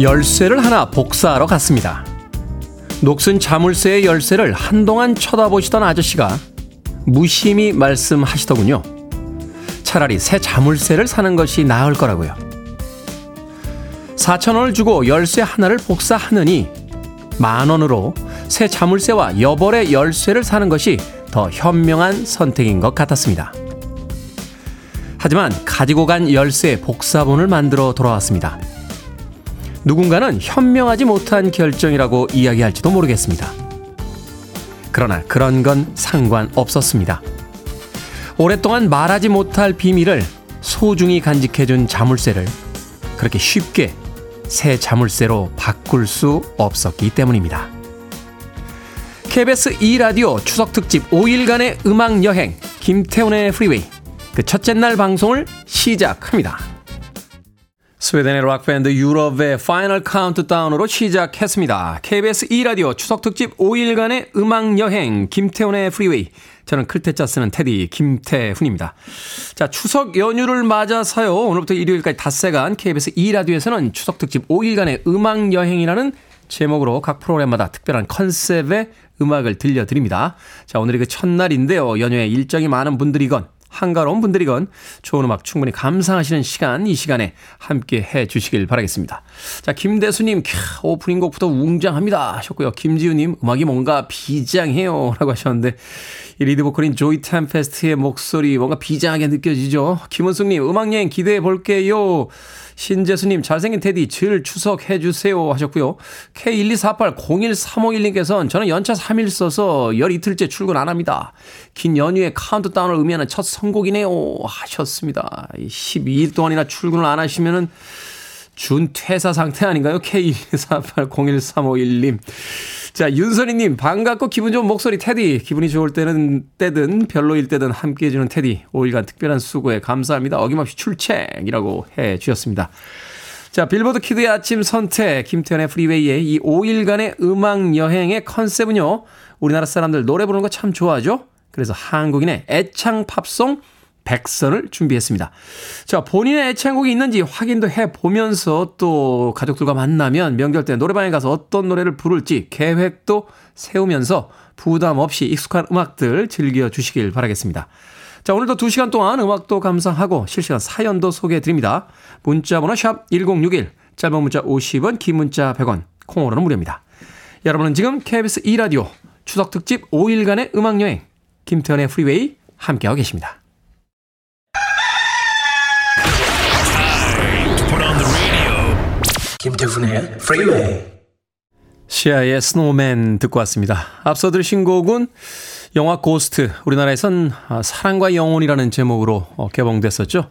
열쇠를 하나 복사하러 갔습니다. 녹슨 자물쇠의 열쇠를 한동안 쳐다보시던 아저씨가 무심히 말씀하시더군요. 차라리 새 자물쇠를 사는 것이 나을 거라고요. 4,000원을 주고 열쇠 하나를 복사하느니 만원으로 새 자물쇠와 여벌의 열쇠를 사는 것이 더 현명한 선택인 것 같았습니다. 하지만 가지고 간 열쇠 복사본을 만들어 돌아왔습니다. 누군가는 현명하지 못한 결정이라고 이야기할지도 모르겠습니다. 그러나 그런 건 상관없었습니다. 오랫동안 말하지 못할 비밀을 소중히 간직해준 자물쇠를 그렇게 쉽게 새 자물쇠로 바꿀 수 없었기 때문입니다. KBS 2라디오 추석특집 5일간의 음악여행 김태훈의 프리웨이 그 첫째 날 방송을 시작합니다. 스웨덴의 락밴드 유럽의 파이널 카운트다운으로 시작했습니다. KBS 2라디오 추석특집 5일간의 음악여행 김태훈의 프리웨이 저는 클테짜 쓰는 테디 김태훈입니다. 자, 추석 연휴를 맞아서요. 오늘부터 일요일까지 닷새간 KBS 2라디오에서는 추석특집 5일간의 음악여행이라는 제목으로 각 프로그램마다 특별한 컨셉의 음악을 들려드립니다. 자, 오늘이 그 첫날인데요. 연휴에 일정이 많은 분들이건 한가로운 분들이건 좋은 음악 충분히 감상하시는 시간 이 시간에 함께 해주시길 바라겠습니다. 자, 김대수님 오프닝 곡부터 웅장합니다 하셨고요. 김지우님 음악이 뭔가 비장해요 라고 하셨는데 이 리드보컬인 조이 템페스트의 목소리 뭔가 비장하게 느껴지죠. 김은숙님 음악여행 기대해 볼게요. 신재수님 잘생긴 테디 즐 추석해주세요 하셨고요. K124801351님께서는 저는 연차 3일 써서 12일째 출근 안합니다. 긴 연휴의 카운트다운을 의미하는 첫 선곡이네요 하셨습니다. 12일 동안이나 출근을 안 하시면은 준퇴사 상태 아닌가요? K124801351님. 자, 윤선희님 반갑고 기분 좋은 목소리 테디. 기분이 좋을 때든 별로일 때든 함께해 주는 테디. 5일간 특별한 수고에 감사합니다. 어김없이 출첵이라고 해 주셨습니다. 자, 빌보드 키드의 아침 선택 김태현의 프리웨이의 이 5일간의 음악여행의 컨셉은요. 우리나라 사람들 노래 부르는 거 참 좋아하죠? 그래서 한국인의 애창 팝송 100선을 준비했습니다. 자, 본인의 애창곡이 있는지 확인도 해보면서 또 가족들과 만나면 명절 때 노래방에 가서 어떤 노래를 부를지 계획도 세우면서 부담 없이 익숙한 음악들 즐겨주시길 바라겠습니다. 자, 오늘도 2시간 동안 음악도 감상하고 실시간 사연도 소개해드립니다. 문자번호 샵 1061, 짧은 문자 50원, 긴 문자 100원, 콩으로는 무료입니다. 여러분은 지금 KBS 2라디오 추석특집 5일간의 음악여행 김태현의 프리웨이 함께하고 계십니다. 김태훈의 프리웨이. 시아의 Snowman 듣고 왔습니다. 앞서 들으신 곡은 영화 고스트, 우리나라에선 사랑과 영혼이라는 제목으로 개봉됐었죠.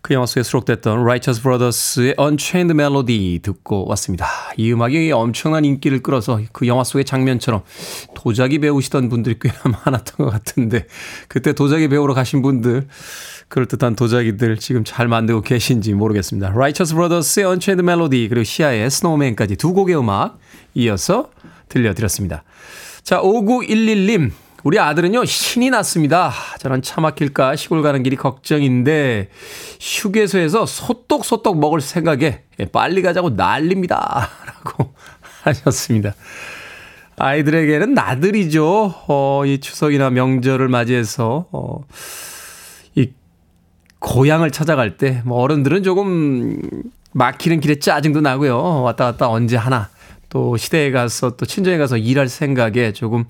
그 영화 속에 수록됐던 Righteous Brothers의 Unchained Melody 듣고 왔습니다. 이 음악이 엄청난 인기를 끌어서 그 영화 속의 장면처럼 도자기 배우시던 분들이 꽤나 많았던 것 같은데 그때 도자기 배우러 가신 분들 그럴듯한 도자기들 지금 잘 만들고 계신지 모르겠습니다. Righteous Brothers의 Unchained Melody 그리고 시아의 Snowman까지 두 곡의 음악 이어서 들려드렸습니다. 자, 5911님. 우리 아들은요 신이 났습니다. 저는 차 막힐까 시골 가는 길이 걱정인데 휴게소에서 소떡소떡 먹을 생각에 빨리 가자고 난립니다 라고 하셨습니다. 아이들에게는 나들이죠. 이 추석이나 명절을 맞이해서 이 고향을 찾아갈 때 뭐 어른들은 조금 막히는 길에 짜증도 나고요. 왔다 갔다 언제 하나 또 시댁에 가서 또 친정에 가서 일할 생각에 조금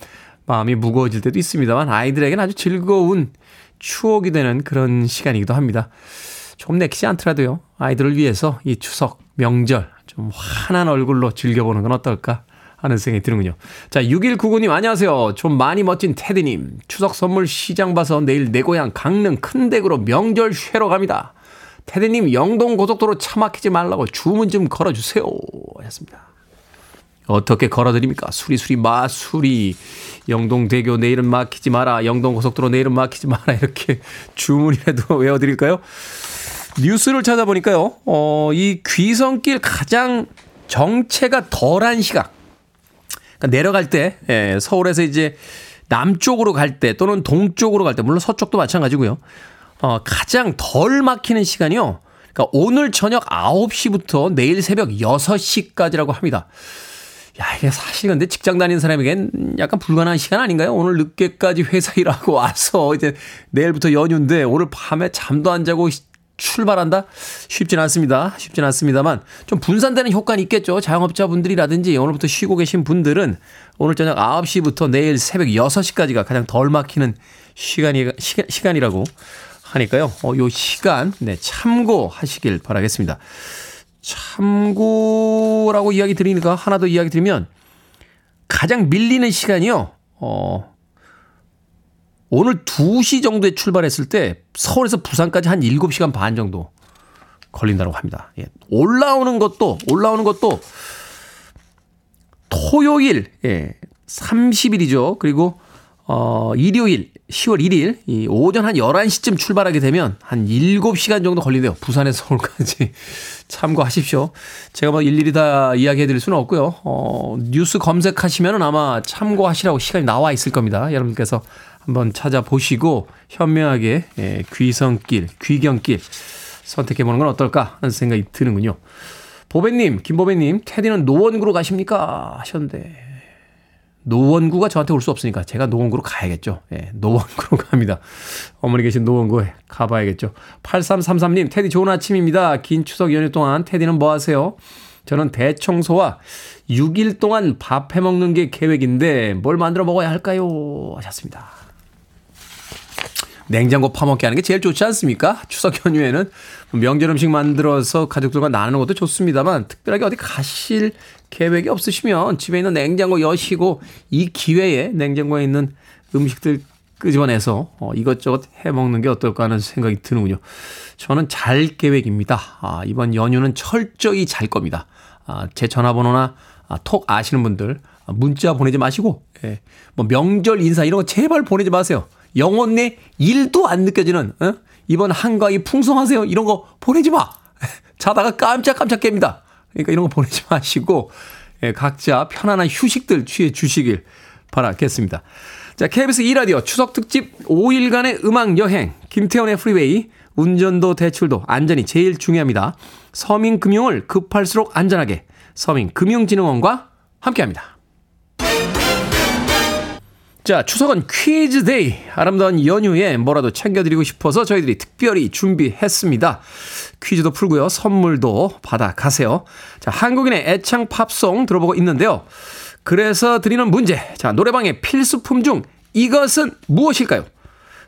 마음이 무거워질 때도 있습니다만 아이들에게는 아주 즐거운 추억이 되는 그런 시간이기도 합니다. 조금 내키지 않더라도요. 아이들을 위해서 이 추석, 명절 좀 환한 얼굴로 즐겨보는 건 어떨까 하는 생각이 드는군요. 자, 6199님 안녕하세요. 좀 많이 멋진 테디님. 추석 선물 시장 봐서 내일 내 고향 강릉 큰댁으로 명절 쉐러 갑니다. 테디님 영동고속도로 차 막히지 말라고 주문 좀 걸어주세요 하셨습니다. 어떻게 걸어드립니까? 수리수리 마수리 영동대교 내일은 막히지 마라. 영동고속도로 내일은 막히지 마라. 이렇게 주문이라도 외워드릴까요? 뉴스를 찾아보니까요. 이 귀성길 가장 정체가 덜한 시각. 그러니까 내려갈 때 서울에서 이제 남쪽으로 갈 때 또는 동쪽으로 갈 때 물론 서쪽도 마찬가지고요. 가장 덜 막히는 시간이요. 그러니까 오늘 저녁 9시부터 내일 새벽 6시까지라고 합니다. 야, 이게 사실 근데 직장 다니는 사람에겐 약간 불가능한 시간 아닌가요? 오늘 늦게까지 회사 일하고 와서 이제 내일부터 연휴인데 오늘 밤에 잠도 안 자고 출발한다? 쉽진 않습니다. 쉽진 않습니다만 좀 분산되는 효과는 있겠죠. 자영업자분들이라든지 오늘부터 쉬고 계신 분들은 오늘 저녁 9시부터 내일 새벽 6시까지가 가장 덜 막히는 시간이라고 하니까요. 요 시간 네, 참고하시길 바라겠습니다. 참고라고 이야기 드리니까 하나 더 이야기 드리면 가장 밀리는 시간이요. 오늘 2시 정도에 출발했을 때 서울에서 부산까지 한 7시간 반 정도 걸린다고 합니다. 예. 올라오는 것도 토요일, 예. 30일이죠. 그리고, 일요일, 10월 1일, 이 오전 한 11시쯤 출발하게 되면 한 7시간 정도 걸린대요. 부산에서 서울까지. 참고하십시오. 제가 뭐 일일이 다 이야기해 드릴 수는 없고요. 뉴스 검색하시면 아마 참고하시라고 시간이 나와 있을 겁니다. 여러분께서 한번 찾아보시고 현명하게 귀경길 선택해보는 건 어떨까 하는 생각이 드는군요. 보배님, 김보배님, 테디는 노원구로 가십니까? 하셨는데 노원구가 저한테 올 수 없으니까 제가 노원구로 가야겠죠. 예, 노원구로 갑니다. 어머니 계신 노원구에 가봐야겠죠. 8333님, 테디 좋은 아침입니다. 긴 추석 연휴 동안 테디는 뭐 하세요? 저는 대청소와 6일 동안 밥 해먹는 게 계획인데 뭘 만들어 먹어야 할까요? 하셨습니다. 냉장고 파먹기 하는 게 제일 좋지 않습니까? 추석 연휴에는 명절 음식 만들어서 가족들과 나누는 것도 좋습니다만 특별하게 어디 가실 계획이 없으시면 집에 있는 냉장고 여시고 이 기회에 냉장고에 있는 음식들 끄집어내서 이것저것 해먹는 게 어떨까 하는 생각이 드는군요. 저는 잘 계획입니다. 아, 이번 연휴는 철저히 잘 겁니다. 제 전화번호나 톡 아시는 분들 문자 보내지 마시고 예, 뭐 명절 인사 이런 거 제발 보내지 마세요. 영혼내 1도 안 느껴지는 이번 한가위 풍성하세요 이런 거 보내지 마. 자다가 깜짝깜짝 깹니다. 그러니까 이런 거 보내지 마시고 예, 각자 편안한 휴식들 취해 주시길 바라겠습니다. 자, KBS 2라디오 추석특집 5일간의 음악여행 김태훈의 프리웨이. 운전도 대출도 안전이 제일 중요합니다. 서민금융을 급할수록 안전하게 서민금융진흥원과 함께합니다. 자, 추석은 퀴즈 데이. 아름다운 연휴에 뭐라도 챙겨드리고 싶어서 저희들이 특별히 준비했습니다. 퀴즈도 풀고요. 선물도 받아가세요. 자, 한국인의 애창 팝송 들어보고 있는데요. 그래서 드리는 문제. 자, 노래방의 필수품 중 이것은 무엇일까요?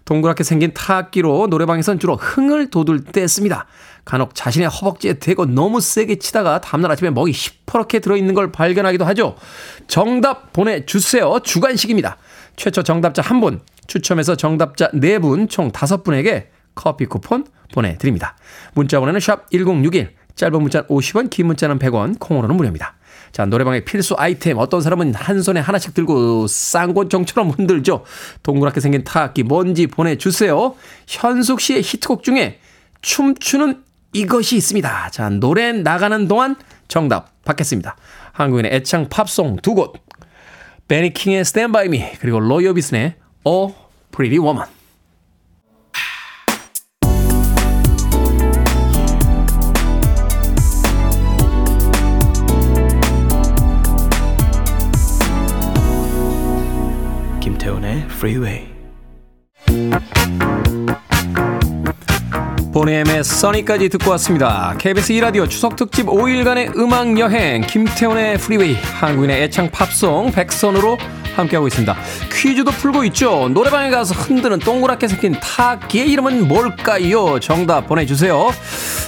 동그랗게 생긴 타악기로 노래방에선 주로 흥을 돋울 때 씁니다. 간혹 자신의 허벅지에 대고 너무 세게 치다가 다음날 아침에 먹이 시퍼렇게 들어있는 걸 발견하기도 하죠. 정답 보내주세요. 주간식입니다. 최초 정답자 1분, 추첨해서 정답자 4분, 총 5분에게 커피 쿠폰 보내드립니다. 문자 번호는 샵 1061, 짧은 문자는 50원, 긴 문자는 100원, 콩으로는 무료입니다. 자, 노래방의 필수 아이템. 어떤 사람은 한 손에 하나씩 들고 쌍권총처럼 흔들죠. 동그랗게 생긴 타악기 뭔지 보내주세요. 현숙 씨의 히트곡 중에 춤추는 이것이 있습니다. 자, 노래 나가는 동안 정답 받겠습니다. 한국인의 애창 팝송 2곡. 베니킹의 Stand By Me 그리고 로이 오비슨의 A Pretty Woman. 김태훈의 Freeway. 보니엠의 써니까지 듣고 왔습니다. KBS 2라디오 추석특집 5일간의 음악여행 김태훈의 프리웨이. 한국인의 애창 팝송 백선으로 함께하고 있습니다. 퀴즈도 풀고 있죠. 노래방에 가서 흔드는 동그랗게 생긴 타악기의 이름은 뭘까요? 정답 보내주세요.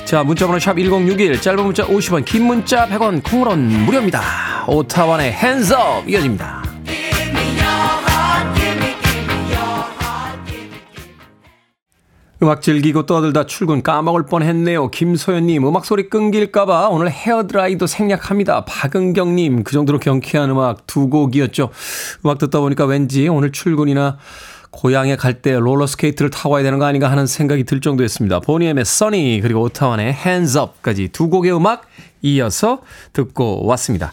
자, 문자번호 샵 1061, 짧은 문자 50원, 긴 문자 100원, 콩으로는 무료입니다. 오타완의 Hands Up 이어집니다. 음악 즐기고 떠들다 출근 까먹을 뻔했네요. 김소연님, 음악 소리 끊길까봐 오늘 헤어드라이도 생략합니다. 박은경님, 그 정도로 경쾌한 음악 2곡이었죠. 음악 듣다 보니까 왠지 오늘 출근이나 고향에 갈 때 롤러스케이트를 타고 와야 되는 거 아닌가 하는 생각이 들 정도였습니다. 보니엠의 Sunny 그리고 오타완의 Hands Up까지 2곡의 음악 이어서 듣고 왔습니다.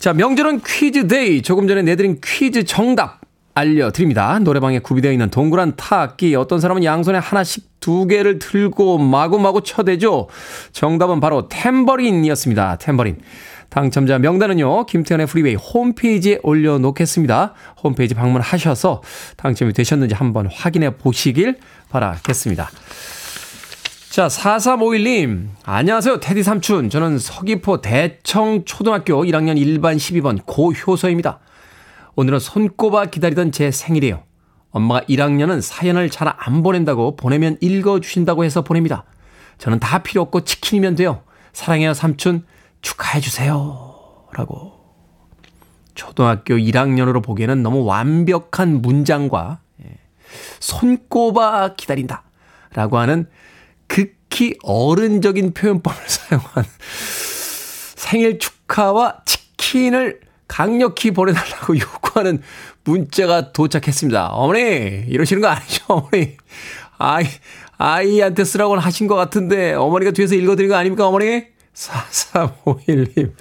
자, 명절은 퀴즈 데이. 조금 전에 내드린 퀴즈 정답 알려드립니다. 노래방에 구비되어 있는 동그란 타악기, 어떤 사람은 양손에 하나씩 두 개를 들고 마구마구 쳐대죠. 정답은 바로 탬버린이었습니다. 탬버린. 당첨자 명단은요, 김태현의 프리웨이 홈페이지에 올려놓겠습니다. 홈페이지 방문하셔서 당첨이 되셨는지 한번 확인해 보시길 바라겠습니다. 자, 4351님, 안녕하세요, 테디 삼촌. 저는 서귀포 대청초등학교 1학년 1반 12번 고효서입니다. 오늘은 손꼽아 기다리던 제 생일이에요. 엄마가 1학년은 사연을 잘 안 보낸다고 보내면 읽어주신다고 해서 보냅니다. 저는 다 필요 없고 치킨이면 돼요. 사랑해요 삼촌, 축하해 주세요 라고. 초등학교 1학년으로 보기에는 너무 완벽한 문장과 손꼽아 기다린다 라고 하는 극히 어른적인 표현법을 사용한 생일 축하와 치킨을 강력히 보내달라고 요구하는 문자가 도착했습니다. 어머니, 이러시는 거 아니죠? 어머니, 아이한테 쓰라고 하신 것 같은데 어머니가 뒤에서 읽어드린 거 아닙니까? 어머니, 4351님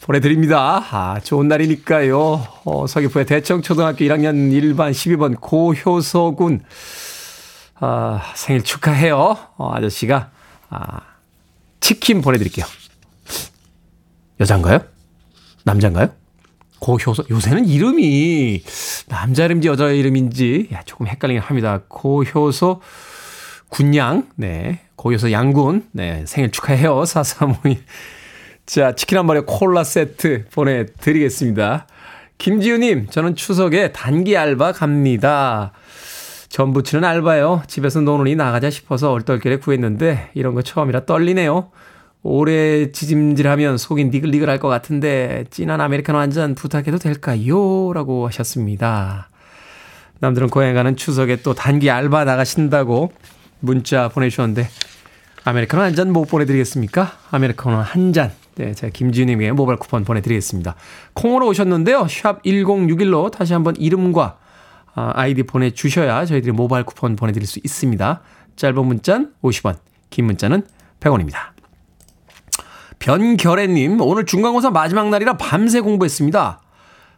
보내드립니다. 아, 좋은 날이니까요. 서귀포의 대청초등학교 1학년 1반 12번 고효서군, 아, 생일 축하해요. 아저씨가 치킨 보내드릴게요. 여잔가요? 남자인가요? 고효서, 요새는 이름이 남자 이름인지 여자 이름인지 조금 헷갈리긴 합니다. 고효서 군양, 네, 고효서 양군, 네, 생일 축하해요, 4352. 자, 치킨 한 마리 콜라 세트 보내드리겠습니다. 김지우님, 저는 추석에 단기 알바 갑니다. 전부치는 알바요. 집에서 노느니 나가자 싶어서 얼떨결에 구했는데 이런 거 처음이라 떨리네요. 오래 지짐질하면 속이 니글니글 할 것 같은데 진한 아메리카노 한 잔 부탁해도 될까요? 라고 하셨습니다. 남들은 고향 가는 추석에 또 단기 알바 나가신다고 문자 보내주셨는데 아메리카노 한 잔 못 보내드리겠습니까? 아메리카노 한 잔, 네, 제가 김지우님에게 모바일 쿠폰 보내드리겠습니다. 콩으로 오셨는데요, 샵 1061로 다시 한번 이름과 아이디 보내주셔야 저희들이 모바일 쿠폰 보내드릴 수 있습니다. 짧은 문자는 50원, 긴 문자는 100원입니다. 변결애님, 오늘 중간고사 마지막 날이라 밤새 공부했습니다.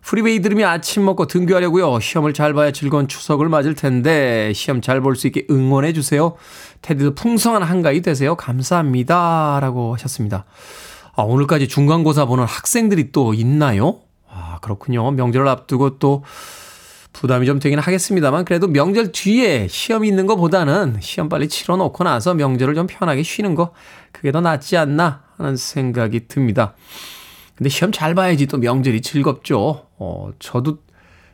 프리웨이 들으며 아침 먹고 등교하려고요. 시험을 잘 봐야 즐거운 추석을 맞을 텐데 시험 잘 볼 수 있게 응원해 주세요. 테디도 풍성한 한가위 되세요. 감사합니다 라고 하셨습니다. 아, 오늘까지 중간고사 보는 학생들이 또 있나요? 아, 그렇군요. 명절을 앞두고 또 부담이 좀 되긴 하겠습니다만 그래도 명절 뒤에 시험이 있는 것보다는 시험 빨리 치러놓고 나서 명절을 좀 편하게 쉬는 거, 그게 더 낫지 않나 하는 생각이 듭니다. 근데 시험 잘 봐야지 또 명절이 즐겁죠. 저도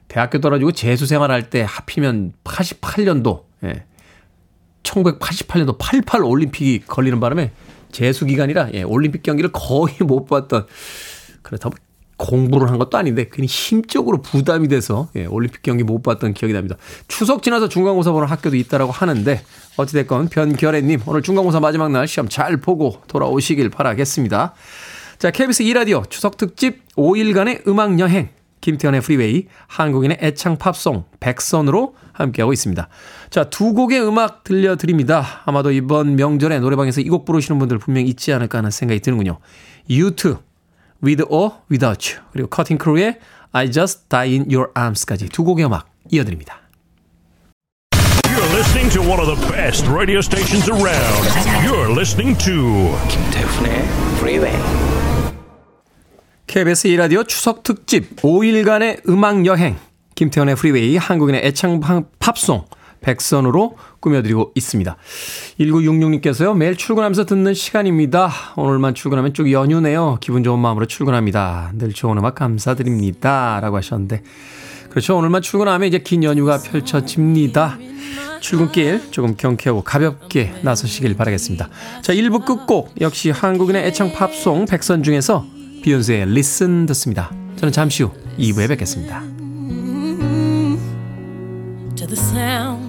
대학교 떨어지고 재수생활할 때 하필이면 88년도, 1988년도 88올림픽이 걸리는 바람에 재수기간이라 올림픽 경기를 거의 못 봤던, 그렇다고 공부를 한 것도 아닌데 괜히 심적으로 부담이 돼서 올림픽 경기 못 봤던 기억이 납니다. 추석 지나서 중간고사 보는 학교도 있다라고 하는데 어찌됐건 변결애님, 오늘 중간고사 마지막 날 시험 잘 보고 돌아오시길 바라겠습니다. 자, KBS 2라디오 추석 특집 5일간의 음악여행, 김태현의 프리웨이, 한국인의 애창 팝송 백선으로 함께하고 있습니다. 자, 두 곡의 음악 들려드립니다. 아마도 이번 명절에 노래방에서 이 곡 부르시는 분들 분명히 있지 않을까 하는 생각이 드는군요. U2 With or Without You, 그리고 커팅 크루의 I Just Die in Your Arms까지 두 곡의 음악 이어드립니다. You're listening to one of the best radio stations around. You're listening to 김태훈의 Freeway. KBS 2라디오 추석 특집 5일간의 음악 여행, 김태훈의 Freeway, 한국인의 애창 팝송 백선으로 꾸며드리고 있습니다. 1966님께서요, 매일 출근하면서 듣는 시간입니다. 오늘만 출근하면 쭉 연휴네요. 기분 좋은 마음으로 출근합니다. 늘 좋은 음악 감사드립니다 라고 하셨는데, 그렇죠, 오늘만 출근하면 이제 긴 연휴가 펼쳐집니다. 출근길 조금 경쾌하고 가볍게 나서시길 바라겠습니다. 자, 1부 끝곡 역시 한국인의 애창 팝송 백선 중에서 비욘세의 Listen 듣습니다. 저는 잠시 후 2부에 뵙겠습니다. To the sound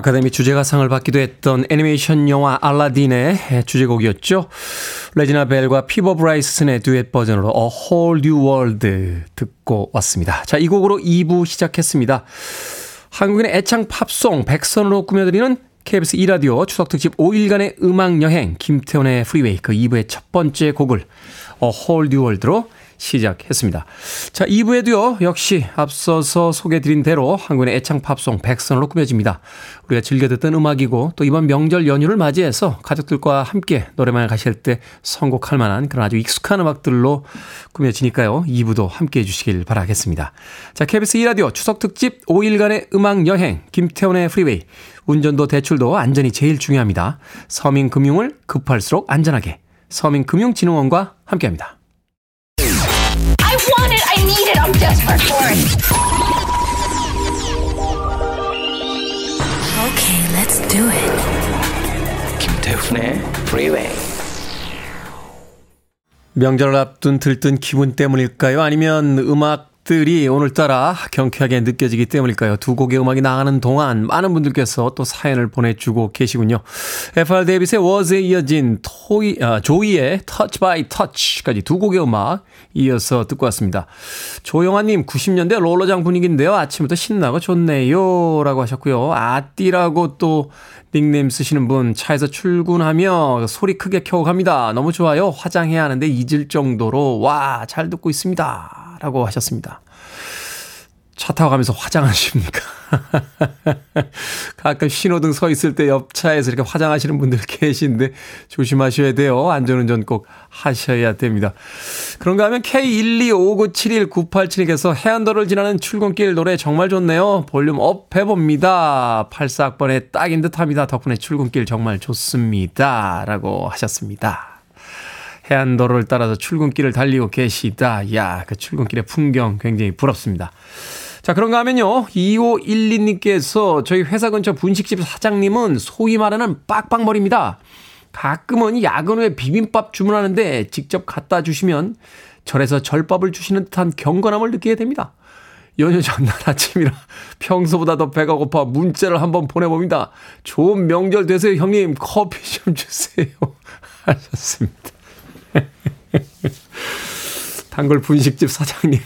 아카데미 주제가상을 받기도 했던 애니메이션 영화 알라딘의 주제곡이었죠. 레지나 벨과 피버 브라이슨의 듀엣 버전으로 A Whole New World 듣고 왔습니다. 자, 이 곡으로 2부 시작했습니다. 한국인의 애창 팝송 백선으로 꾸며드리는 KBS 2라디오 추석특집 5일간의 음악여행 김태훈의 프리웨이, 그 2부의 첫 번째 곡을 A Whole New World로 시작했습니다. 자, 2부에도요, 역시 앞서서 소개해드린 대로 한국인의 애창 팝송 백선으로 꾸며집니다. 우리가 즐겨 듣던 음악이고, 또 이번 명절 연휴를 맞이해서 가족들과 함께 노래방에 가실 때 선곡할 만한 그런 아주 익숙한 음악들로 꾸며지니까요, 2부도 함께해 주시길 바라겠습니다. 자, KBS 2라디오 추석특집 5일간의 음악여행 김태훈의 프리웨이. 운전도 대출도 안전이 제일 중요합니다. 서민금융을 급할수록 안전하게, 서민금융진흥원과 함께합니다. I want it, I need it, I'm desperate for it. Okay, let's do it. 김태훈의 Freeway. 명절을 앞둔 들뜬 기분 때문일까요? 아니면 음악들이 오늘따라 경쾌하게 느껴지기 때문일까요? 두 곡의 음악이 나가는 동안 많은 분들께서 또 사연을 보내주고 계시군요. F.R. 데이빗의 워즈에 이어진 조이의 Touch by Touch까지 두 곡의 음악 이어서 듣고 왔습니다. 조영아님, 90년대 롤러장 분위기인데요. 아침부터 신나고 좋네요 라고 하셨고요. 아띠라고 또 닉네임 쓰시는 분, 차에서 출근하며 소리 크게 켜고 갑니다. 너무 좋아요. 화장해야 하는데 잊을 정도로 와, 잘 듣고 있습니다 라고 하셨습니다. 차 타고 가면서 화장하십니까? 가끔 신호등 서 있을 때 옆차에서 이렇게 화장하시는 분들 계신데 조심하셔야 돼요. 안전운전 꼭 하셔야 됩니다. 그런가 하면 K125971987에서 해안도로를 지나는 출근길 노래 정말 좋네요. 볼륨 업 해봅니다. 84학번에 딱인 듯합니다. 덕분에 출근길 정말 좋습니다 라고 하셨습니다. 해안도로를 따라서 출근길을 달리고 계시다. 야, 그 출근길의 풍경 굉장히 부럽습니다. 자, 그런가 하면요, 2512님께서 저희 회사 근처 분식집 사장님은 소위 말하는 빡빡머리입니다. 가끔은 야근 후에 비빔밥 주문하는데 직접 갖다 주시면 절에서 절밥을 주시는 듯한 경건함을 느끼게 됩니다. 연휴 전날 아침이라 평소보다 더 배가 고파 문자를 한번 보내봅니다. 좋은 명절 되세요 형님, 커피 좀 주세요 하셨습니다. 단골 분식집 사장님이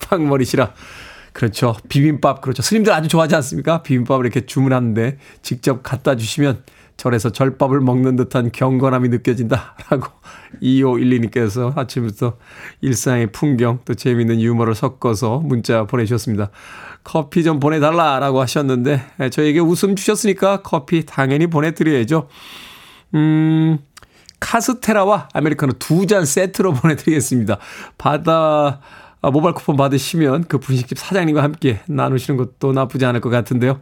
빡빡머리시라. 그렇죠. 비빔밥, 그렇죠. 스님들 아주 좋아하지 않습니까? 비빔밥을 이렇게 주문하는데 직접 갖다 주시면 절에서 절밥을 먹는 듯한 경건함이 느껴진다라고 2512님께서 아침부터 일상의 풍경 또 재미있는 유머를 섞어서 문자 보내주셨습니다. 커피 좀 보내달라라고 하셨는데 저에게 웃음 주셨으니까 커피 당연히 보내드려야죠. 카스테라와 아메리카노 두 잔 세트로 보내드리겠습니다. 모바일 쿠폰 받으시면 그 분식집 사장님과 함께 나누시는 것도 나쁘지 않을 것 같은데요.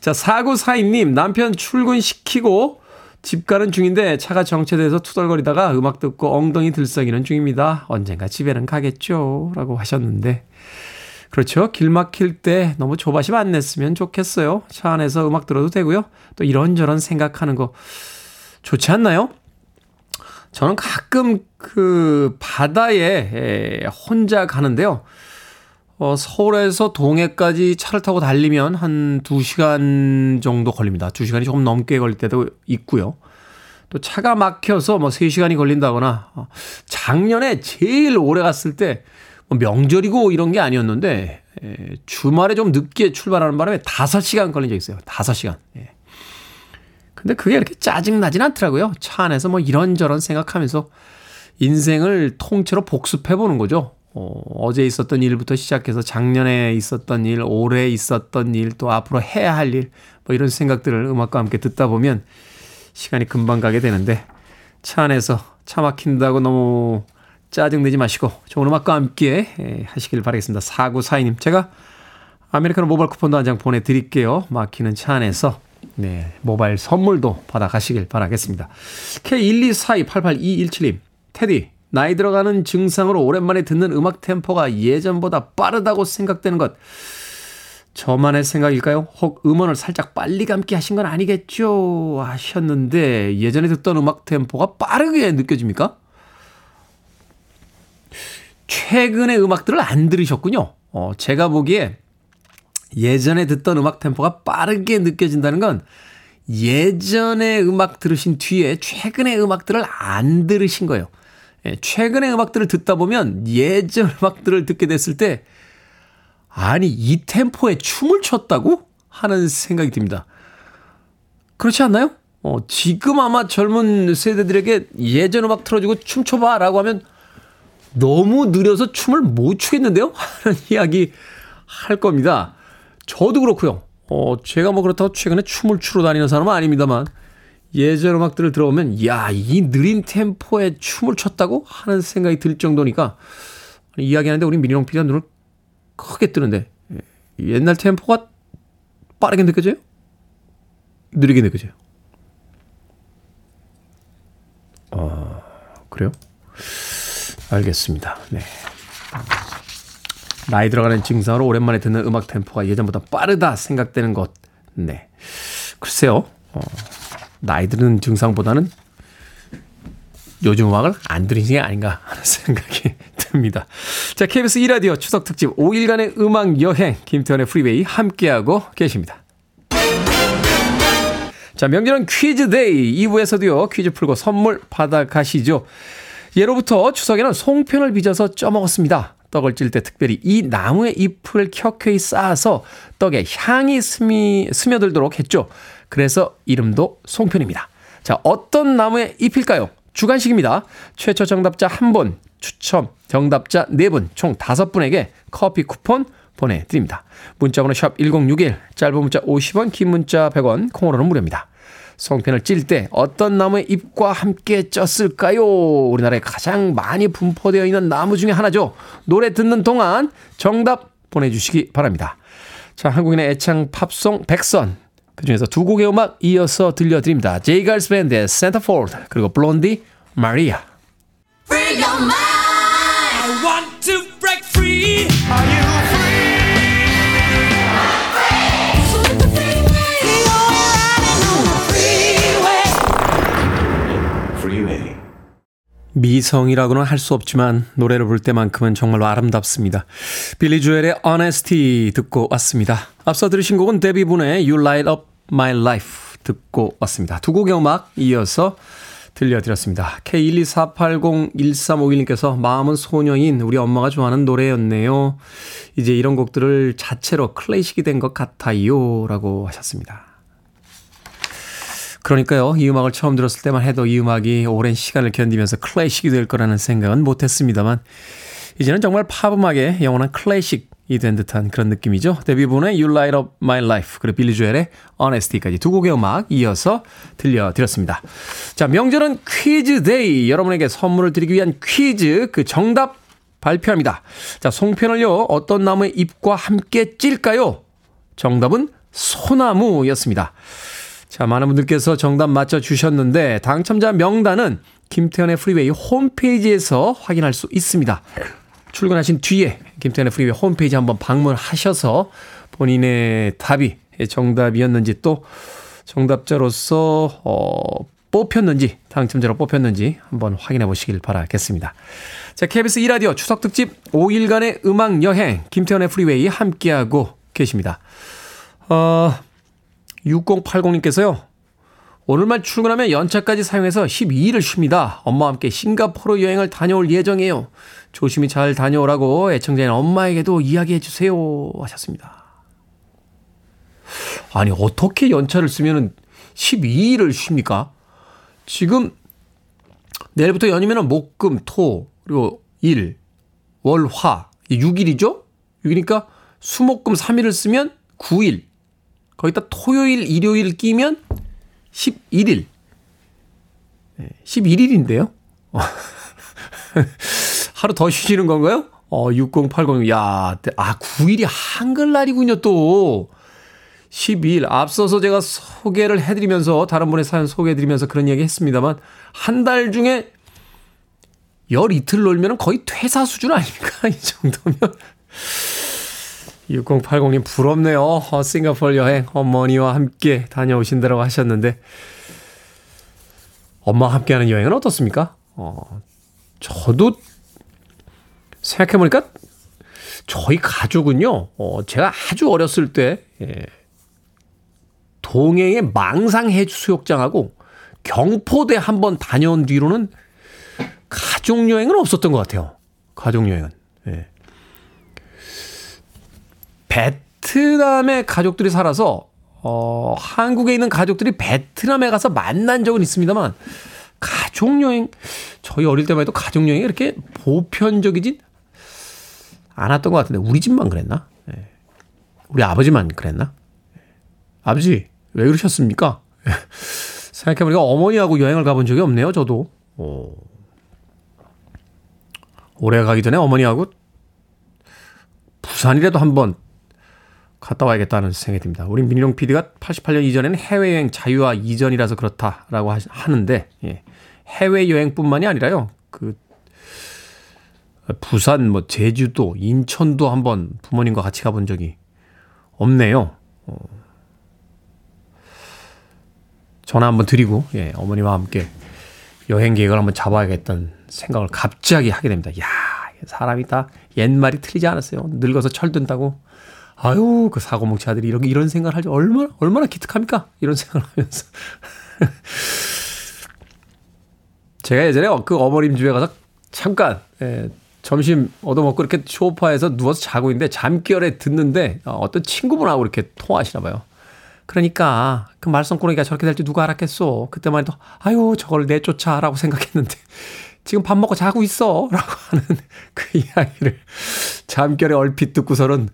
자, 4942님, 남편 출근시키고 집 가는 중인데 차가 정체돼서 투덜거리다가 음악 듣고 엉덩이 들썩이는 중입니다. 언젠가 집에는 가겠죠 라고 하셨는데, 그렇죠. 길 막힐 때 너무 조바심 안 냈으면 좋겠어요. 차 안에서 음악 들어도 되고요. 또 이런저런 생각하는 거 좋지 않나요? 저는 가끔 그 바다에 혼자 가는데요. 서울에서 동해까지 차를 타고 달리면 한 2시간 정도 걸립니다. 2시간이 조금 넘게 걸릴 때도 있고요. 또 차가 막혀서 3시간이 걸린다거나. 작년에 제일 오래 갔을 때 명절이고 이런 게 아니었는데 주말에 좀 늦게 출발하는 바람에 5시간 걸린 적 있어요. 5시간. 근데 그게 이렇게 짜증나진 않더라고요. 차 안에서 이런저런 생각하면서 인생을 통째로 복습해보는 거죠. 어제 있었던 일부터 시작해서 작년에 있었던 일, 올해 있었던 일, 또 앞으로 해야 할 일, 이런 생각들을 음악과 함께 듣다 보면 시간이 금방 가게 되는데, 차 안에서 차 막힌다고 너무 짜증내지 마시고 좋은 음악과 함께 하시길 바라겠습니다. 4942님, 제가 아메리카노 모바일 쿠폰도 한 장 보내드릴게요. 막히는 차 안에서. 네, 모바일 선물도 받아가시길 바라겠습니다. K124288217님, 테디, 나이 들어가는 증상으로 오랜만에 듣는 음악 템포가 예전보다 빠르다고 생각되는 것, 저만의 생각일까요? 혹 음원을 살짝 빨리 감기 하신 건 아니겠죠 하셨는데, 예전에 듣던 음악 템포가 빠르게 느껴집니까? 최근의 음악들을 안 들으셨군요. 제가 보기에 예전에 듣던 음악 템포가 빠르게 느껴진다는 건 예전에 음악 들으신 뒤에 최근의 음악들을 안 들으신 거예요. 최근의 음악들을 듣다 보면 예전 음악들을 듣게 됐을 때 아니 이 템포에 춤을 췄다고? 하는 생각이 듭니다. 그렇지 않나요? 지금 아마 젊은 세대들에게 예전 음악 틀어주고 춤춰봐 라고 하면 너무 느려서 춤을 못 추겠는데요? 하는 이야기 할 겁니다. 저도 그렇고요. 제가 뭐 그렇다고 최근에 춤을 추러 다니는 사람은 아닙니다만 예전 음악들을 들어보면 야, 이 느린 템포에 춤을 췄다고? 하는 생각이 들 정도니까 이야기하는데 우리 민희룡 PD가 눈을 크게 뜨는데 옛날 템포가 빠르게 느껴져요? 느리게 느껴져요? 그래요? 알겠습니다. 네. 나이 들어가는 증상으로 오랜만에 듣는 음악 템포가 예전보다 빠르다 생각되는 것. 네. 글쎄요. 나이 드는 증상보다는 요즘 음악을 안 들으시는 게 아닌가 하는 생각이 듭니다. 자, KBS 2라디오 추석특집 5일간의 음악여행 김태훈의 프리웨이 함께하고 계십니다. 자, 명절은 퀴즈데이 2부에서도요. 퀴즈 풀고 선물 받아가시죠. 예로부터 추석에는 송편을 빚어서 쪄먹었습니다. 떡을 찔 때 특별히 이 나무의 잎을 켜켜이 쌓아서 떡에 향이 스며들도록 했죠. 그래서 이름도 송편입니다. 자, 어떤 나무의 잎일까요? 주간식입니다. 최초 정답자 1분, 추첨 정답자 4분, 총 5분에게 커피 쿠폰 보내드립니다. 문자번호 샵 1061, 짧은 문자 50원, 긴 문자 100원, 콩으로는 무료입니다. 송편을 찔 때 어떤 나무의 잎과 함께 쪘을까요? 우리나라에 가장 많이 분포되어 있는 나무 중에 하나죠. 노래 듣는 동안 정답 보내주시기 바랍니다. 자, 한국인의 애창 팝송 백선. 그중에서 두 곡의 음악 이어서 들려드립니다. 제이갈스 밴드의 센터폴드 그리고 블론디 마리아. Free your mind. I want to break free. Are you free? I'm free. I'm on the freeway. You're riding on the freeway. Freeway. 미성이라고는 할 수 없지만 노래를 부를 때만큼은 정말로 아름답습니다. 빌리 조엘의 Honesty 듣고 왔습니다. 앞서 들으신 곡은 데뷔 분의 You Light Up My Life 듣고 왔습니다. 두 곡의 음악 이어서 들려드렸습니다. K124801351님께서 마음은 소녀인 우리 엄마가 좋아하는 노래였네요. 이제 이런 곡들을 자체로 클래식이 된 것 같아요 라고 하셨습니다. 그러니까요. 이 음악을 처음 들었을 때만 해도 이 음악이 오랜 시간을 견디면서 클래식이 될 거라는 생각은 못했습니다만 이제는 정말 팝 음악의 영원한 클래식이 된 듯한 그런 느낌이죠. 데뷔 분의 You Light Up My Life 그리고 빌리 조엘의 Honesty까지 두 곡의 음악 이어서 들려드렸습니다. 자, 명절은 퀴즈 데이. 여러분에게 선물을 드리기 위한 퀴즈 그 정답 발표합니다. 자, 송편을요. 어떤 나무의 잎과 함께 찔까요? 정답은 소나무였습니다. 자, 많은 분들께서 정답 맞춰주셨는데 당첨자 명단은 김태현의 프리웨이 홈페이지에서 확인할 수 있습니다. 출근하신 뒤에 김태현의 프리웨이 홈페이지 한번 방문하셔서 본인의 답이 정답이었는지 또 정답자로서 뽑혔는지 당첨자로 뽑혔는지 한번 확인해 보시길 바라겠습니다. 자, KBS 2라디오 추석특집 5일간의 음악여행 김태현의 프리웨이 함께하고 계십니다. 6080님께서요. 오늘만 출근하면 연차까지 사용해서 12일을 쉽니다. 엄마와 함께 싱가포르 여행을 다녀올 예정이에요. 조심히 잘 다녀오라고 애청자인 엄마에게도 이야기해 주세요 하셨습니다. 아니 어떻게 연차를 쓰면 12일을 쉽니까? 지금 내일부터 연이면 목, 금, 토 그리고 일, 월, 화 6일이죠? 6일이니까 수, 목, 금 3일을 쓰면 9일 거기다 토요일, 일요일 끼면 11일. 11일인데요? 하루 더 쉬시는 건가요? 6080. 야, 9일이 한글날이군요, 또. 12일. 앞서서 제가 소개를 해드리면서, 다른 분의 사연 소개해드리면서 그런 이야기 했습니다만, 한 달 중에 12일 놀면 거의 퇴사 수준 아닙니까? 이 정도면. 6080님 부럽네요. 싱가포르 여행 어머니와 함께 다녀오신다라고 하셨는데 엄마와 함께하는 여행은 어떻습니까? 저도 생각해보니까 저희 가족은요, 제가 아주 어렸을 때, 동해의 망상해수욕장하고 경포대 한번 다녀온 뒤로는 가족여행은 없었던 것 같아요. 가족여행은. 예. 베트남에 가족들이 살아서, 한국에 있는 가족들이 베트남에 가서 만난 적은 있습니다만, 가족여행, 저희 어릴 때만 해도 가족여행이 이렇게 보편적이진 않았던 것 같은데, 우리 집만 그랬나? 예. 우리 아버지만 그랬나? 아버지, 왜 그러셨습니까? 생각해보니까 어머니하고 여행을 가본 적이 없네요, 저도. 올해 가기 전에 어머니하고 부산이라도 한번 갔다 와야겠다는 생각이 듭니다. 우린 민희룡 PD가 88년 이전에는 해외여행 자유화 이전이라서 그렇다라고 하는데, 예. 해외여행뿐만이 아니라요, 부산, 제주도, 인천도 한번 부모님과 같이 가본 적이 없네요. 전화 한번 드리고, 예, 어머니와 함께 여행 계획을 한번 잡아야겠다는 생각을 갑자기 하게 됩니다. 야, 사람이 다 옛말이 틀리지 않았어요. 늙어서 철든다고. 아유, 그 사고뭉치 아들이 이런 생각을 하지. 얼마나 기특합니까? 이런 생각을 하면서. 제가 예전에 그 어머님 집에 가서 잠깐, 점심 얻어먹고 이렇게 소파에서 누워서 자고 있는데, 잠결에 듣는데, 어떤 친구분하고 이렇게 통화하시나 봐요. 그러니까 그 말썽꾸러기가 저렇게 될 줄 누가 알았겠어. 그때만 해도 아유, 저걸 내쫓아라고 생각했는데 지금 밥 먹고 자고 있어 라고 하는 그 이야기를 잠결에 얼핏 듣고서는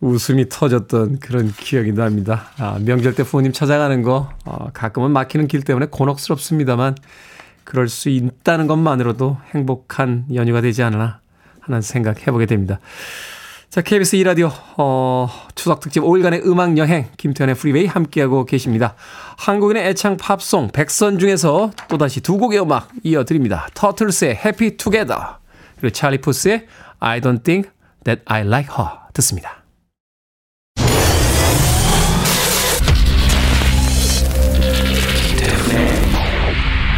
웃음이 터졌던 그런 기억이 납니다. 명절 때 부모님 찾아가는 거 가끔은 막히는 길 때문에 곤혹스럽습니다만 그럴 수 있다는 것만으로도 행복한 연휴가 되지 않나 하는 생각 해보게 됩니다. 자, KBS 2라디오 추석 특집 5일간의 음악 여행 김태현의 프리웨이 함께하고 계십니다. 한국인의 애창 팝송 100선 중에서 또다시 두 곡의 음악 이어드립니다. 터틀스의 Happy Together 그리고 찰리 푸스의 I Don't Think That I Like Her 듣습니다.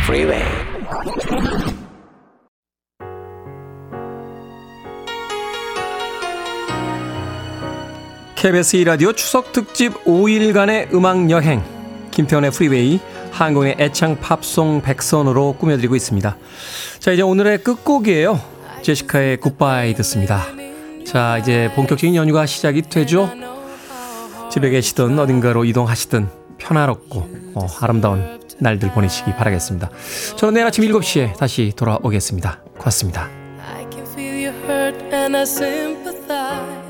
프리웨이 KBS 2라디오 추석 특집 5일간의 음악여행 김태원의 프리웨이 한국의 애창 팝송 100선으로 꾸며드리고 있습니다. 자, 이제 오늘의 끝곡이에요. 제시카의 굿바이 듣습니다. 자, 이제 본격적인 연휴가 시작이 되죠. 집에 계시든 어딘가로 이동하시든 편안하고 아름다운 날들 보내시기 바라겠습니다. 저는 내일 아침 7시에 다시 돌아오겠습니다. 고맙습니다. I can feel your hurt and I sympathize